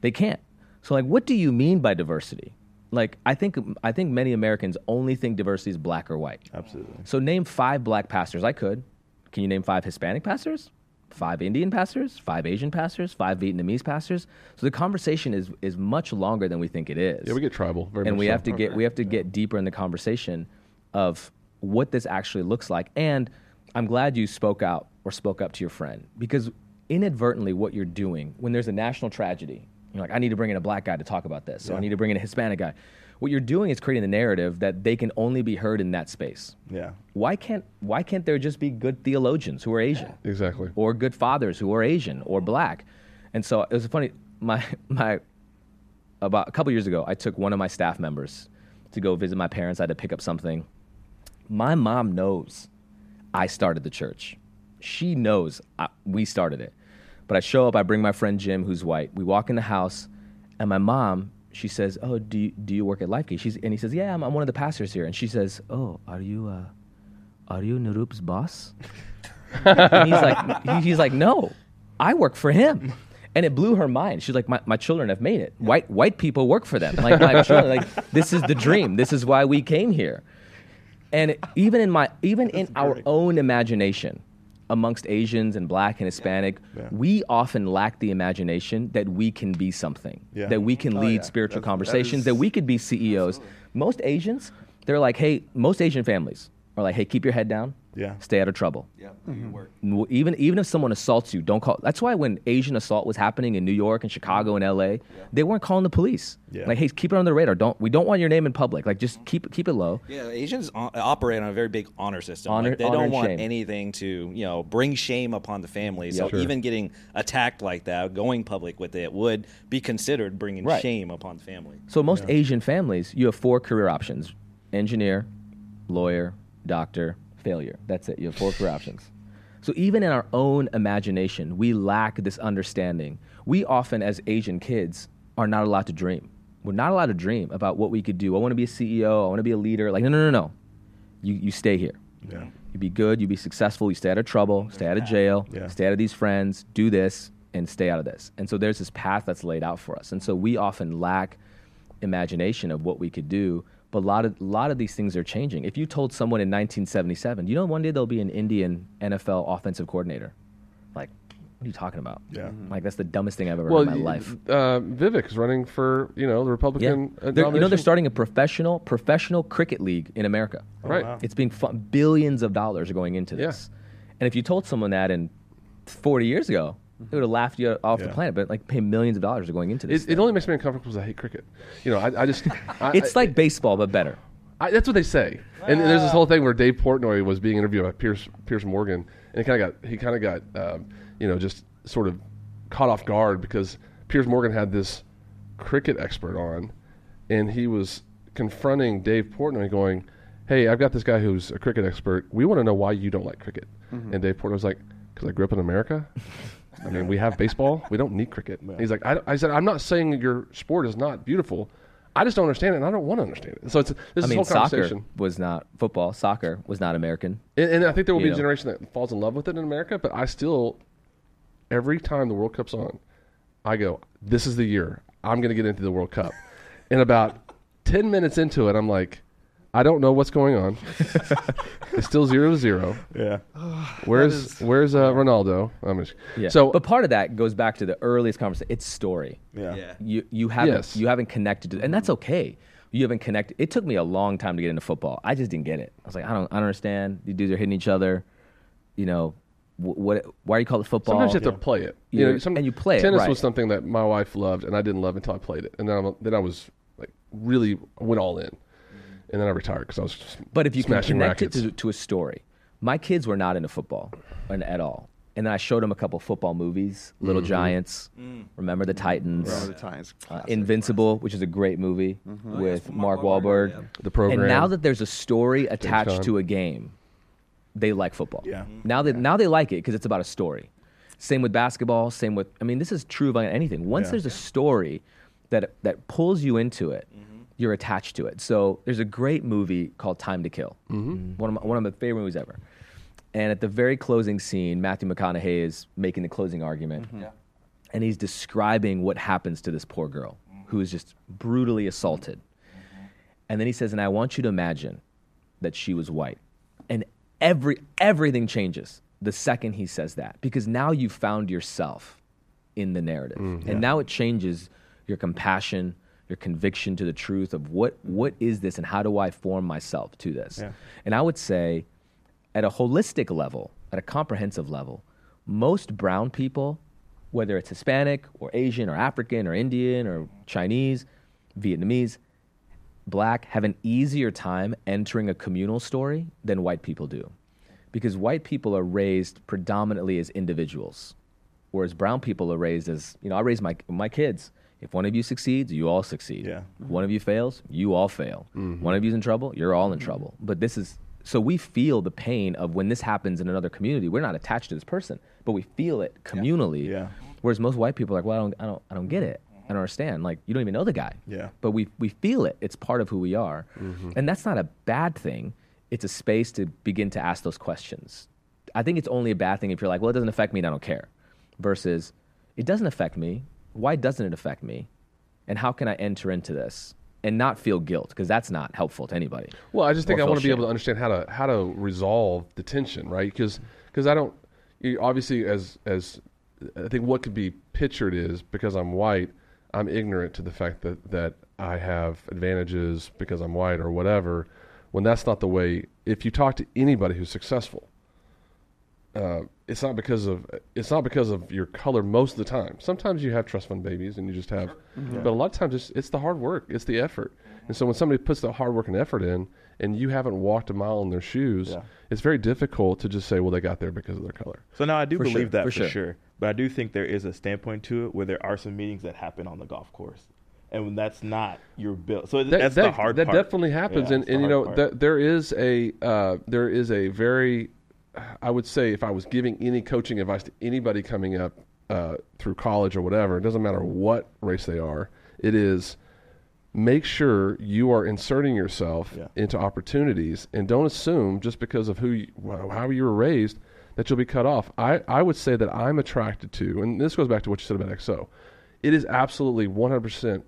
They can't. So, like, what do you mean by diversity? Like, I think I think many Americans only think diversity is black or white. Absolutely. So name five black pastors. I could. Can you name five Hispanic pastors? Five Indian pastors, five Asian pastors, five Vietnamese pastors. So the conversation is is much longer than we think it is. Yeah, we get tribal, very and much we so. have to get we have to yeah. get deeper in the conversation of what this actually looks like. And I'm glad you spoke out or spoke up to your friend, because inadvertently, what you're doing when there's a national tragedy, you're like, I need to bring in a black guy to talk about this, so yeah. I need to bring in a Hispanic guy. What you're doing is creating the narrative that they can only be heard in that space. Yeah. Why can't why can't there just be good theologians who are Asian? Exactly. Or good fathers who are Asian or black? And so it was funny. My my about a couple years ago, I took one of my staff members to go visit my parents. I had to pick up something. My mom knows I started the church. She knows I, we started it. But I show up. I bring my friend Jim, who's white. We walk in the house, and my mom. She says, oh, do you, do you work at LifeKey? She's And he says, yeah, I'm, I'm one of the pastors here. And she says, oh, are you uh, are you Nirup's boss? And he's like, he, he's like, no, I work for him. And it blew her mind. She's like, my, my children have made it. White white people work for them. Like, my children, like, this is the dream. This is why we came here. And even in my even That's in great. our own imagination, amongst Asians and Black and Hispanic, yeah. Yeah. we often lack the imagination that we can be something, yeah. that we can oh, lead yeah. spiritual That's, conversations, that, is, that we could be C E Os. Absolutely. Most Asians, they're like, hey, most Asian families are like, hey, keep your head down. Yeah. Stay out of trouble. Yeah. Mm-hmm. Even even if someone assaults you, don't call. That's why when Asian assault was happening in New York and Chicago and L A, yeah. they weren't calling the police. Yeah. Like, hey, keep it on the radar. Don't we don't want your name in public. Like, just keep keep it low. Yeah, Asians on, operate on a very big honor system. Honor, like, they honor don't want shame. anything to, you know, bring shame upon the family. So yeah, sure. even getting attacked like that, going public with it, would be considered bringing right. shame upon the family. So most yeah. Asian families, you have four career options: engineer, lawyer, doctor. Failure. That's it. You have four career options. So even in our own imagination, we lack this understanding. We often, as Asian kids, are not allowed to dream. We're not allowed to dream about what we could do. I want to be a C E O. I want to be a leader. Like, no, no, no, no. You you stay here. Yeah. You be good. You be successful. You stay out of trouble. Stay out of jail. Yeah. Stay out of these friends. Do this and stay out of this. And so there's this path that's laid out for us. And so we often lack imagination of what we could do. But a lot of a lot of these things are changing. If you told someone in nineteen seventy-seven, you know, one day there'll be an Indian N F L offensive coordinator, like, what are you talking about? Yeah, like that's the dumbest thing I've ever well, heard in my life. Uh, Vivek's running for you know the Republican. Yeah. You know, they're starting a professional professional cricket league in America. Oh, right, wow. It's being fun. Billions of dollars are going into this. Yeah. And if you told someone that in forty years ago, they would have laughed you off yeah. the planet, but like pay millions of dollars are going into this. It, it only makes me uncomfortable because I hate cricket. You know, I, I just... I, it's I, like baseball, but better. I, that's what they say. Ah. And there's this whole thing where Dave Portnoy was being interviewed by Piers, Piers Morgan, and he kind of got, he kind of got, um, you know, just sort of caught off guard because Piers Morgan had this cricket expert on, and he was confronting Dave Portnoy going, hey, I've got this guy who's a cricket expert. We want to know why you don't like cricket. Mm-hmm. And Dave Portnoy was like, because I grew up in America. I mean, we have baseball. We don't need cricket. Yeah. He's like, I, I said, I'm not saying your sport is not beautiful. I just don't understand it, and I don't want to understand it. So it's this I mean, whole conversation. Soccer was not football. Soccer was not American. And, and I think there will you be know. a generation that falls in love with it in America, but I still, every time the World Cup's on, I go, this is the year. I'm going to get into the World Cup. And about ten minutes into it, I'm like, I don't know what's going on. It's still zero to zero. Yeah. Where's is, Where's uh, Ronaldo? I'm just, yeah. So, but part of that goes back to the earliest conversation. It's story. Yeah. yeah. You you haven't yes. you haven't connected to, and that's okay. You haven't connected. It took me a long time to get into football. I just didn't get it. I was like, I don't I don't understand. These dudes are hitting each other. You know, wh- what? Why are you calling it football? Sometimes you have yeah. to play it. You You're, know, some, and you play tennis it. Tennis right. was something that my wife loved, and I didn't love until I played it, and then I, then I was like really went all in. And then I retired because I was just smashing rackets. But if you can connect it to, to a story. My kids were not into football at all. And then I showed them a couple football movies, Little mm-hmm. Giants, mm. Remember the Titans, Remember the Titans. Uh, Invincible, classic. Which is a great movie mm-hmm. with Mark Wahlberg. Yeah. The program. And now that there's a story attached to a game, they like football. Yeah. Now, they, yeah. now they like it because it's about a story. Same with basketball, same with, I mean, this is true of anything. Once yeah. there's a story that that pulls you into it, mm-hmm. you're attached to it. So there's a great movie called Time to Kill. Mm-hmm. One of my, one of my favorite movies ever. And at the very closing scene, Matthew McConaughey is making the closing argument. Mm-hmm. Yeah. And he's describing what happens to this poor girl who is just brutally assaulted. Mm-hmm. And then he says, and I want you to imagine that she was white. And every everything changes the second he says that, because now you've found yourself in the narrative. Mm, yeah. And now it changes your compassion, your conviction to the truth of what what is this and how do I form myself to this? Yeah. And I would say at a holistic level, at a comprehensive level, most brown people, whether it's Hispanic or Asian or African or Indian or Chinese, Vietnamese, Black, have an easier time entering a communal story than white people do. Because white people are raised predominantly as individuals, whereas brown people are raised as, you know, I raise my my kids. If one of you succeeds, you all succeed. Yeah. Mm-hmm. One of you fails, you all fail. Mm-hmm. One of you's in trouble, you're all in mm-hmm. trouble. But this is, so we feel the pain of when this happens in another community. We're not attached to this person, but we feel it communally. Yeah. Yeah. Whereas most white people are like, well, I don't, I don't, I don't get it. I don't understand. Like, you don't even know the guy. Yeah. But we we feel it. It's part of who we are, mm-hmm. and that's not a bad thing. It's a space to begin to ask those questions. I think it's only a bad thing if you're like, well, it doesn't affect me and I don't care, versus it doesn't affect me. Why doesn't it affect me? And how can I enter into this and not feel guilt? Because that's not helpful to anybody. Well, I just think I want to be able to understand how to how to resolve the tension, right? Because I don't, obviously, as as I think what could be pictured is, because I'm white, I'm ignorant to the fact that, that I have advantages because I'm white or whatever, when that's not the way. If you talk to anybody who's successful, uh, it's not because of it's not because of your color most of the time. Sometimes you have trust fund babies and you just have, yeah. but a lot of times it's, it's the hard work, it's the effort. And so when somebody puts the hard work and effort in, and you haven't walked a mile in their shoes, yeah. it's very difficult to just say, well, they got there because of their color. So now I do for believe sure. that for, for sure. sure. But I do think there is a standpoint to it where there are some meetings that happen on the golf course. And that's not your build. So that, that's that, the hard that part. That definitely happens. Yeah, and, and you know, th- there is a uh, there is a very, I would say, if I was giving any coaching advice to anybody coming up uh, through college or whatever, it doesn't matter what race they are, it is make sure you are inserting yourself yeah. into opportunities, and don't assume just because of who you, how you were raised that you'll be cut off. I, I would say that I'm attracted to, and this goes back to what you said about X O, it is absolutely one hundred percent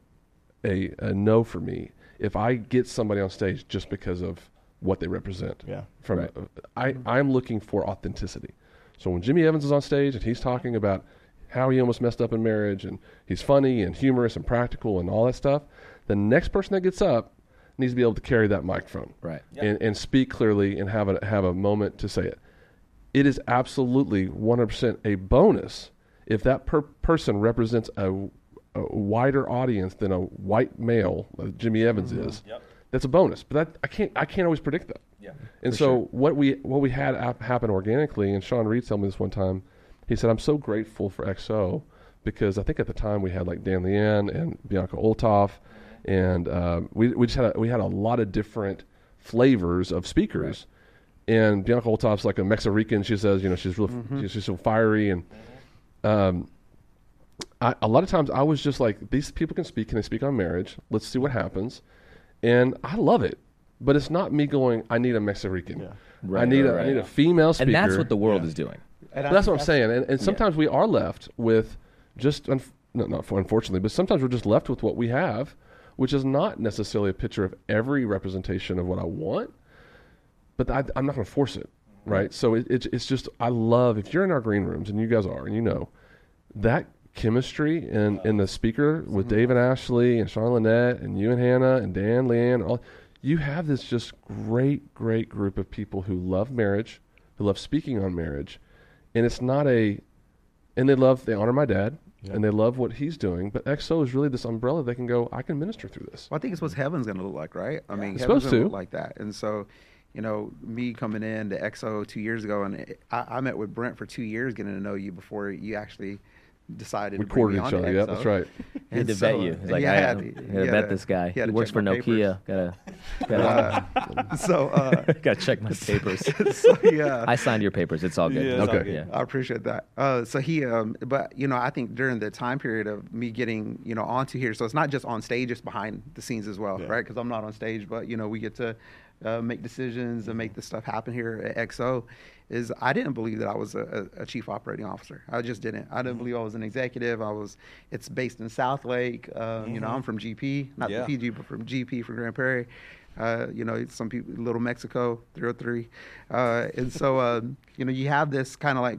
A, a no for me if I get somebody on stage just because of what they represent. Yeah, from right. I, I'm looking for authenticity. So when Jimmy Evans is on stage and he's talking about how he almost messed up in marriage, and he's funny and humorous and practical and all that stuff, the next person that gets up needs to be able to carry that microphone, right? Yep. and, and speak clearly and have a have a moment to say it. It is absolutely one hundred percent a bonus if that per- person represents a a wider audience than a white male, like Jimmy Evans mm-hmm. is. Yep. That's a bonus, but that, I can't. I can't always predict that. Yeah. And so sure. what we what we had ap- happen organically. And Sean Reed told me this one time. He said, "I'm so grateful for X O because I think at the time we had like Dan Leanne and Bianca Oltoff, and um, we we just had a, we had a lot of different flavors of speakers. Right. And Bianca Oltoff's like a Mexican. She says, you know, she's really mm-hmm. she's, she's so fiery and." Um, I, a lot of times I was just like, these people can speak. Can they speak on marriage? Let's see what happens. And I love it, but it's not me going, I need a Mexican. Yeah. Right, I need right, a, right, I need yeah. a female speaker. And that's what the world yeah. is doing. And I, that's what I'm that's, saying. And, and sometimes yeah. we are left with just, un- no, not for, unfortunately, but sometimes we're just left with what we have, which is not necessarily a picture of every representation of what I want, but I, I'm not going to force it. Right. So it, it, it's just, I love, if you're in our green rooms, and you guys are, and you know, that chemistry and, and the speaker with Dave and Ashley and Sean Lynette and you and Hannah and Dan, Leanne, all, you have this just great, great group of people who love marriage, who love speaking on marriage. And it's not a, and they love, they honor my dad yeah. and they love what he's doing. But X O is really this umbrella. They can go, I can minister through this. Well, I think it's what heaven's going to look like, right? I yeah. mean, it's heaven's supposed to look like that. And so, you know, me coming in to X O two years ago, and it, I, I met with Brent for two years getting to know you before you actually decided we to courted each other. Yeah, that's right. He had to so, vet you. He's like, yeah, I had to, I had to vet to, this guy. He, he works for Nokia. Gotta, gotta, uh, so uh, gotta check my papers. So, yeah, I signed your papers. It's all good. Yeah, it's okay, all good. Yeah. I appreciate that. Uh, so he, um, but you know, I think during the time period of me getting, you know, onto here, so it's not just on stage; it's behind the scenes as well, yeah. right? Because I'm not on stage, but you know, we get to uh, make decisions and make this stuff happen here at X O. Is I didn't believe that I was a, a chief operating officer. I just didn't. I didn't believe I was an executive. I was, it's based in Southlake. Uh, mm-hmm. You know, I'm from G P, not yeah. the P G, but from G P for Grand Prairie. Uh, you know, some people, Little Mexico, three oh three. Uh, and so, um, you know, you have this kind of like,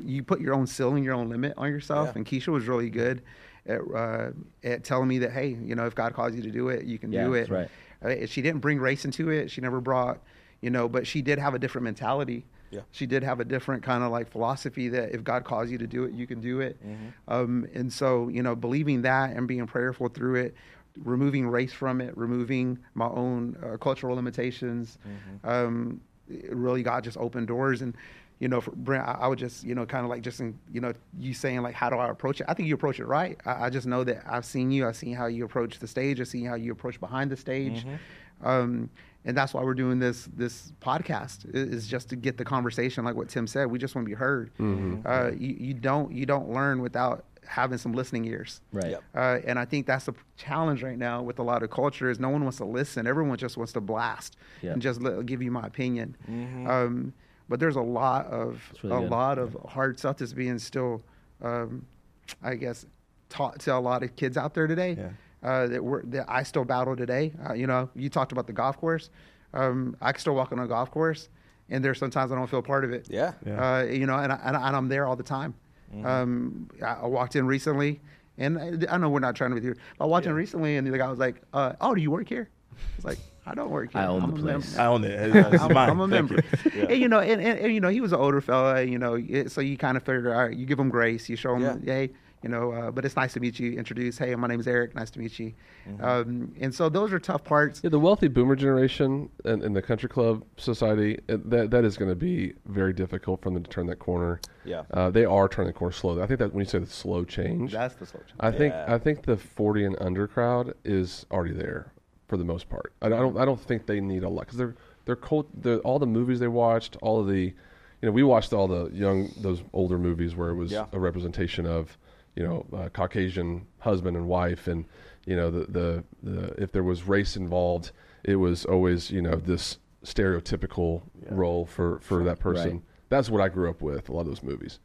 you put your own ceiling, your own limit on yourself. Yeah. And Keisha was really good at, uh, at telling me that, hey, you know, if God calls you to do it, you can yeah, do it. That's right. Uh, she didn't bring race into it. She never brought, you know, but she did have a different mentality. Yeah. She did have a different kind of like philosophy that if God calls you to do it, you can do it. Mm-hmm. Um, and so, you know, believing that and being prayerful through it, removing race from it, removing my own uh, cultural limitations, mm-hmm. um, really God just opened doors. And, you know, for Brent, I, I would just, you know, kind of like just, in, you know, you saying like, how do I approach it? I think you approach it right. I, I just know that I've seen you. I've seen how you approach the stage. I've seen how you approach behind the stage. Mm-hmm. Um And that's why we're doing this this podcast, is just to get the conversation, like what Tim said. We just want to be heard. Mm-hmm. Uh, you, you don't you don't learn without having some listening ears. Right. Yep. Uh, and I think that's the challenge right now with a lot of culture, is no one wants to listen. Everyone just wants to blast yep. and just let, give you my opinion. Mm-hmm. Um, but there's a lot of really a good. lot yeah. of hard stuff that's being still, um, I guess, taught to a lot of kids out there today. Yeah. Uh, that, we're, that I still battle today. Uh, you know, you talked about the golf course. Um, I can still walk on a golf course and there's sometimes I don't feel part of it. Yeah. yeah. Uh, you know, and, I, and I'm there all the time. Mm-hmm. Um, I walked in recently, and I, I know we're not trying to be here. I walked yeah. in recently, and the guy was like, uh, "Oh, do you work here?" I was like, "I don't work here. I own I'm the place. Mem- I own it. It's I'm, mine. I'm a member." yeah. And you know, and, and, and you know, he was an older fella. You know, it, so you kind of figure, all right, you give him grace, you show him, yeah. hey. You know, uh, but it's nice to meet you. Introduce, hey, my name is Eric. Nice to meet you. Mm-hmm. Um, and so those are tough parts. Yeah, the wealthy boomer generation and, and the country club society, that that is going to be very difficult for them to turn that corner. Yeah, uh, they are turning the corner slowly. I think that when you say the slow change, that's the slow change. I think yeah. I think the forty and under crowd is already there for the most part. I don't I don't think they need a lot because they're they're cult, they're, all the movies they watched, all of the, you know, we watched all the young those older movies where it was yeah. a representation of. You know, uh, Caucasian husband and wife, and you know the, the the if there was race involved, it was always you know this stereotypical yeah. role for, for that person. Right. That's what I grew up with. A lot of those movies,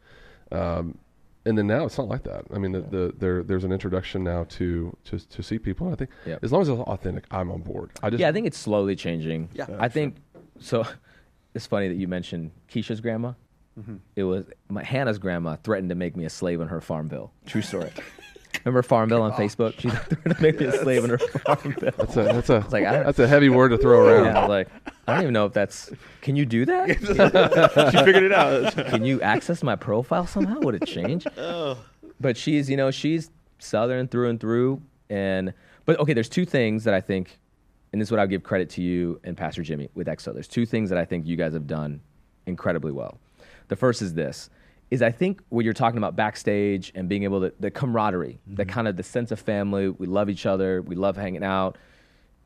um, and then now it's not like that. I mean, the, yeah. the, there there's an introduction now to to, to see people. And I think yep. as long as it's authentic, I'm on board. I just yeah, I think it's slowly changing. Yeah, I think so. It's funny that you mentioned Keisha's grandma. Mm-hmm. It was my Hannah's grandma threatened to make me a slave in her farm bill. True story. Remember farm bill on oh. Facebook? She threatened to make yes. me a slave in her farm bill. That's a that's a like, that's a heavy word to throw around. Yeah, like I don't even know if that's. Can you do that? She figured it out. Can you access my profile somehow? Would it change? Oh. But she's you know she's Southern through and through, and but okay, there's two things that I think, and this is what I'll give credit to you and Pastor Jimmy with X O. There's two things that I think you guys have done incredibly well. The first is this, is I think when you're talking about backstage and being able to, the camaraderie, mm-hmm. the kind of the sense of family, we love each other, we love hanging out,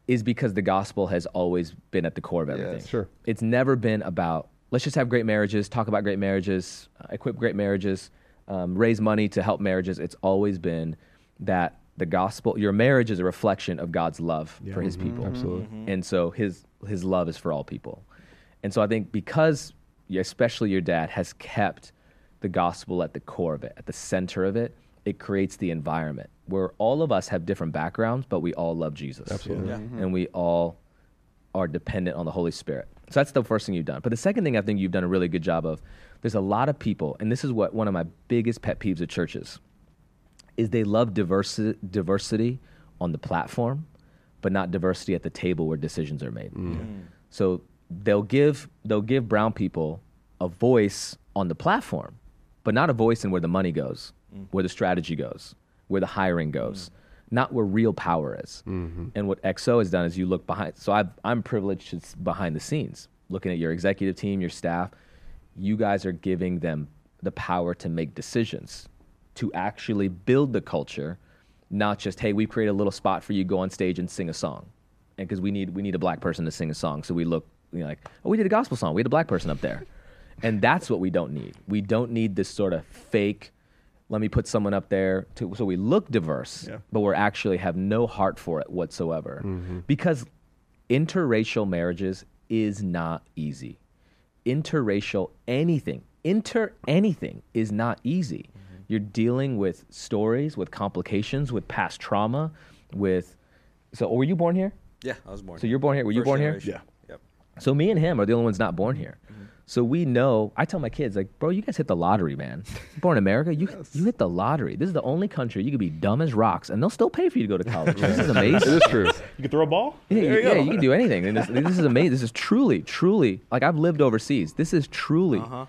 is because the gospel has always been at the core of everything. Yeah, sure. It's never been about, let's just have great marriages, talk about great marriages, uh, equip great marriages, um, raise money to help marriages. It's always been that the gospel, your marriage is a reflection of God's love yeah, for mm-hmm, his people. Absolutely. Mm-hmm. And so his his love is for all people. And so I think because... especially your dad, has kept the gospel at the core of it, at the center of it. It creates the environment where all of us have different backgrounds, but we all love Jesus. Absolutely. Yeah. Mm-hmm. And we all are dependent on the Holy Spirit. So that's the first thing you've done. But the second thing I think you've done a really good job of, there's a lot of people, and this is what one of my biggest pet peeves of churches, is they love diversi- diversity on the platform, but not diversity at the table where decisions are made. Mm. Mm. So They'll give they'll give brown people a voice on the platform, but not a voice in where the money goes, mm. where the strategy goes, where the hiring goes, mm. not where real power is. Mm-hmm. And what X O has done is you look behind. So I've, I'm privileged to behind the scenes, looking at your executive team, your staff. You guys are giving them the power to make decisions, to actually build the culture, not just, hey, we've created a little spot for you, go on stage and sing a song. And because we need we need a black person to sing a song, so we look, you know, like, oh, we did a gospel song. We had a black person up there. And that's what we don't need. We don't need this sort of fake, let me put someone up there to, so we look diverse, yeah. but we actually have no heart for it whatsoever. Mm-hmm. Because interracial marriages is not easy. Interracial anything, inter anything is not easy. Mm-hmm. You're dealing with stories, with complications, with past trauma, with, so were you born here? Yeah, I was born so here. So you're born here. Were First you born generation. Here? Yeah. So me and him are the only ones not born here. Mm-hmm. So we know, I tell my kids, like, bro, you guys hit the lottery, man. Born in America, you yes. you hit the lottery. This is the only country you could be dumb as rocks, and they'll still pay for you to go to college. This is amazing. It is true. You can throw a ball? Yeah, you, you, yeah, you can do anything. And this, this is amazing. This is truly, truly, like I've lived overseas. This is truly, uh-huh.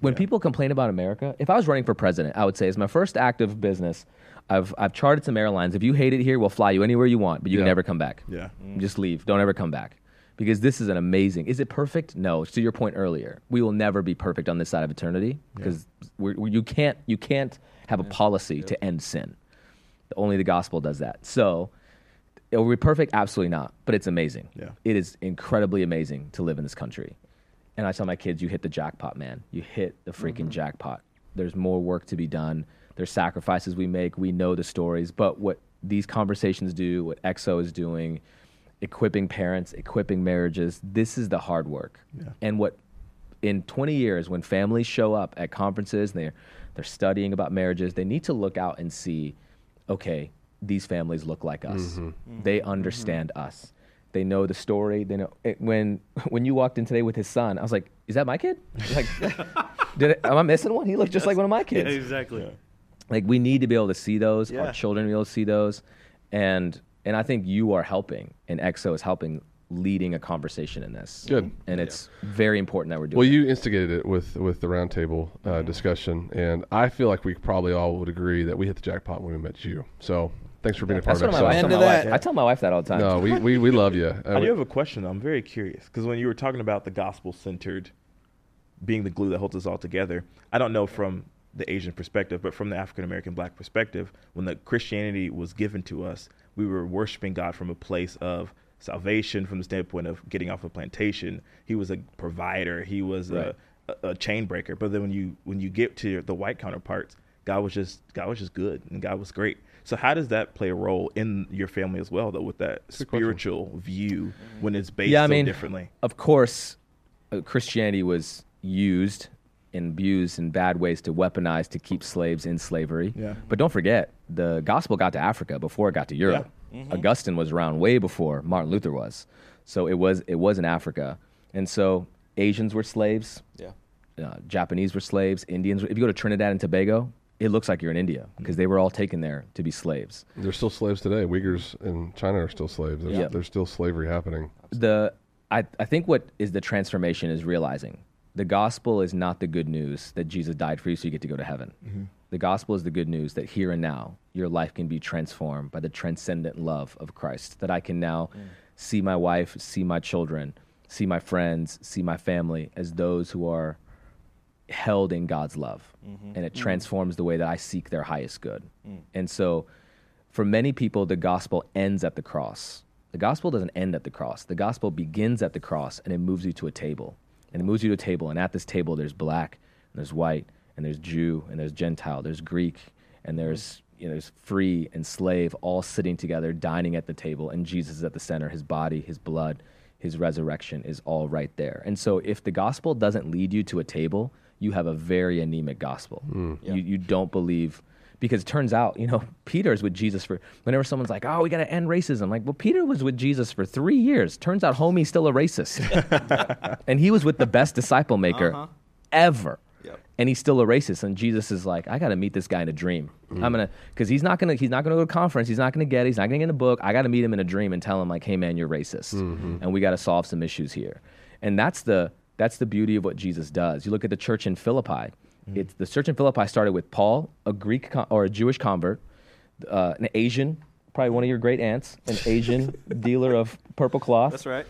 when yeah. people complain about America, if I was running for president, I would say, it's my first act of business. I've I've charted some airlines. If you hate it here, we'll fly you anywhere you want, but you yeah. can never come back. Yeah, mm. Just leave. Don't ever come back. Because this is an amazing, is it perfect? No, to your point earlier, we will never be perfect on this side of eternity because yeah. we're, we're, you can't you can't have yeah. a policy yeah. to end sin. Only the gospel does that. So, will we be perfect? Absolutely not, but it's amazing. Yeah. It is incredibly amazing to live in this country. And I tell my kids, you hit the jackpot, man. You hit the freaking mm-hmm. jackpot. There's more work to be done. There's sacrifices we make. We know the stories, but what these conversations do, what X O is doing, equipping parents, equipping marriages. This is the hard work. Yeah. And what in twenty years, when families show up at conferences and they're, they're studying about marriages, they need to look out and see, okay, these families look like us. Mm-hmm. Mm-hmm. They understand mm-hmm. us. They know the story. They know it, when when you walked in today with his son, I was like, "Is that my kid? Like, did it, am I missing one? He looked just yes. like one of my kids." Yeah, exactly. Yeah. Like, we need to be able to see those. Yeah. Our children be able to see those, and and I think you are helping, and X O is helping, leading a conversation in this. Good. And it's yeah. very important that we're doing. Well, you instigated it with with the roundtable uh, mm-hmm. discussion, and I feel like we probably all would agree that we hit the jackpot when we met you. So. Thanks for being yeah, a part of my so. That. I tell my wife that all the time. No, we, we, we love you. Uh, I do have a question. I'm very curious, because when you were talking about the gospel-centered being the glue that holds us all together, I don't know from the Asian perspective, but from the African-American Black perspective, when the Christianity was given to us, we were worshiping God from a place of salvation, from the standpoint of getting off a plantation. He was a provider. He was right. a, a chain breaker. But then when you when you get to the white counterparts, God was just God was just good, and God was great. So how does that play a role in your family as well, though, with that spiritual view when it's based yeah, I mean, so differently? Of course, uh, Christianity was used and abused in bad ways to weaponize, to keep slaves in slavery. Yeah. But don't forget, the gospel got to Africa before it got to Europe. Yeah. Mm-hmm. Augustine was around way before Martin Luther was. So it was it was in Africa. And so Asians were slaves. Yeah. Uh, Japanese were slaves. Indians were, if you go to Trinidad and Tobago, it looks like you're in India, because they were all taken there to be slaves. They're still slaves today. Uyghurs in China are still slaves. There's, yeah. there's still slavery happening. The I, I think what is the transformation is realizing the gospel is not the good news that Jesus died for you so you get to go to heaven. Mm-hmm. The gospel is the good news that here and now your life can be transformed by the transcendent love of Christ, that I can now mm. see my wife, see my children, see my friends, see my family as those who are held in God's love, mm-hmm. and it transforms mm-hmm. the way that I seek their highest good. Mm. And so for many people, the gospel ends at the cross. The gospel doesn't end at the cross. The gospel begins at the cross, and it moves you to a table. And it moves you to a table, and at this table there's black, and there's white, and there's Jew, and there's Gentile, there's Greek, and there's you know, there's free and slave, all sitting together, dining at the table, and Jesus is at the center. His body, his blood, his resurrection is all right there. And so if the gospel doesn't lead you to a table, you have a very anemic gospel. Mm. Yeah. You you don't believe, because it turns out, you know, Peter's with Jesus for, whenever someone's like, oh, we got to end racism. Like, well, Peter was with Jesus for three years. Turns out homie's still a racist. And he was with the best disciple maker uh-huh. ever. Yep. And he's still a racist. And Jesus is like, I got to meet this guy in a dream. Mm. I'm going to, because he's not going to, he's not going to go to conference. He's not going to get it. He's not going to get in a book. I got to meet him in a dream and tell him like, hey man, you're racist. Mm-hmm. And we got to solve some issues here. And that's the, That's the beauty of what Jesus does. You look at the church in Philippi. Mm-hmm. It's, the church in Philippi started with Paul, a Greek con- or a Jewish convert, uh, an Asian, probably one of your great aunts, an Asian dealer of purple cloth. That's right.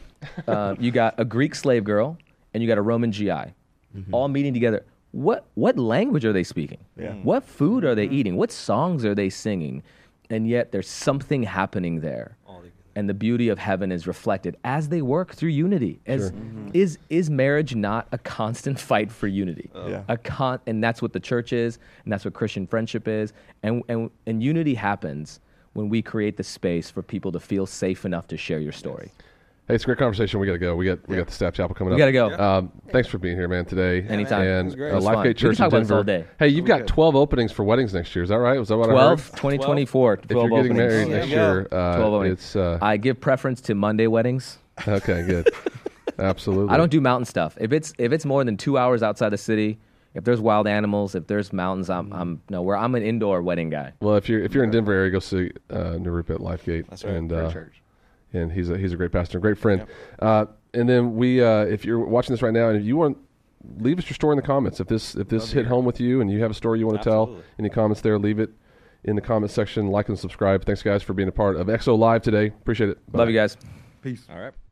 uh, you got a Greek slave girl, and you got a Roman G I, mm-hmm. all meeting together. What what language are they speaking? Yeah. What food are they mm-hmm. eating? What songs are they singing? And yet there's something happening there. All together. And the beauty of heaven is reflected as they work through unity. As sure. mm-hmm. is is marriage not a constant fight for unity? Oh. Yeah. A con- and that's what the church is, and that's what Christian friendship is. And and and unity happens when we create the space for people to feel safe enough to share your story. Yes. Hey, it's a great conversation. We got to go. We got yeah. we got the staff chapel coming we up. We got to go. Yeah. Um, thanks for being here, man, today. Anytime. And it was great. Uh, Lifegate Church in Denver. Hey, you've got good. twelve openings for weddings next year. Is that right? Was that what twelve, I heard? twenty twenty-four, twelve, if you're getting openings. Married next yeah. year, uh, twelve openings. It's, uh, I give preference to Monday weddings. Okay, good. Absolutely. I don't do mountain stuff. If it's if it's more than two hours outside the city, if there's wild animals, if there's mountains, I'm I'm no where I'm an indoor wedding guy. Well, if you're if you're in Denver area, go see uh, Narupa at Lifegate. That's right. And, uh, church. And he's a, he's a great pastor, a great friend. Yeah. Uh, and then we, uh, if you're watching this right now, and if you want, leave us your story in the comments. If this if this Love hit here. Home with you, and you have a story you want to tell, any comments there, leave it in the comments section. Like and subscribe. Thanks, guys, for being a part of X O Live today. Appreciate it. Bye. Love you guys. Peace. All right.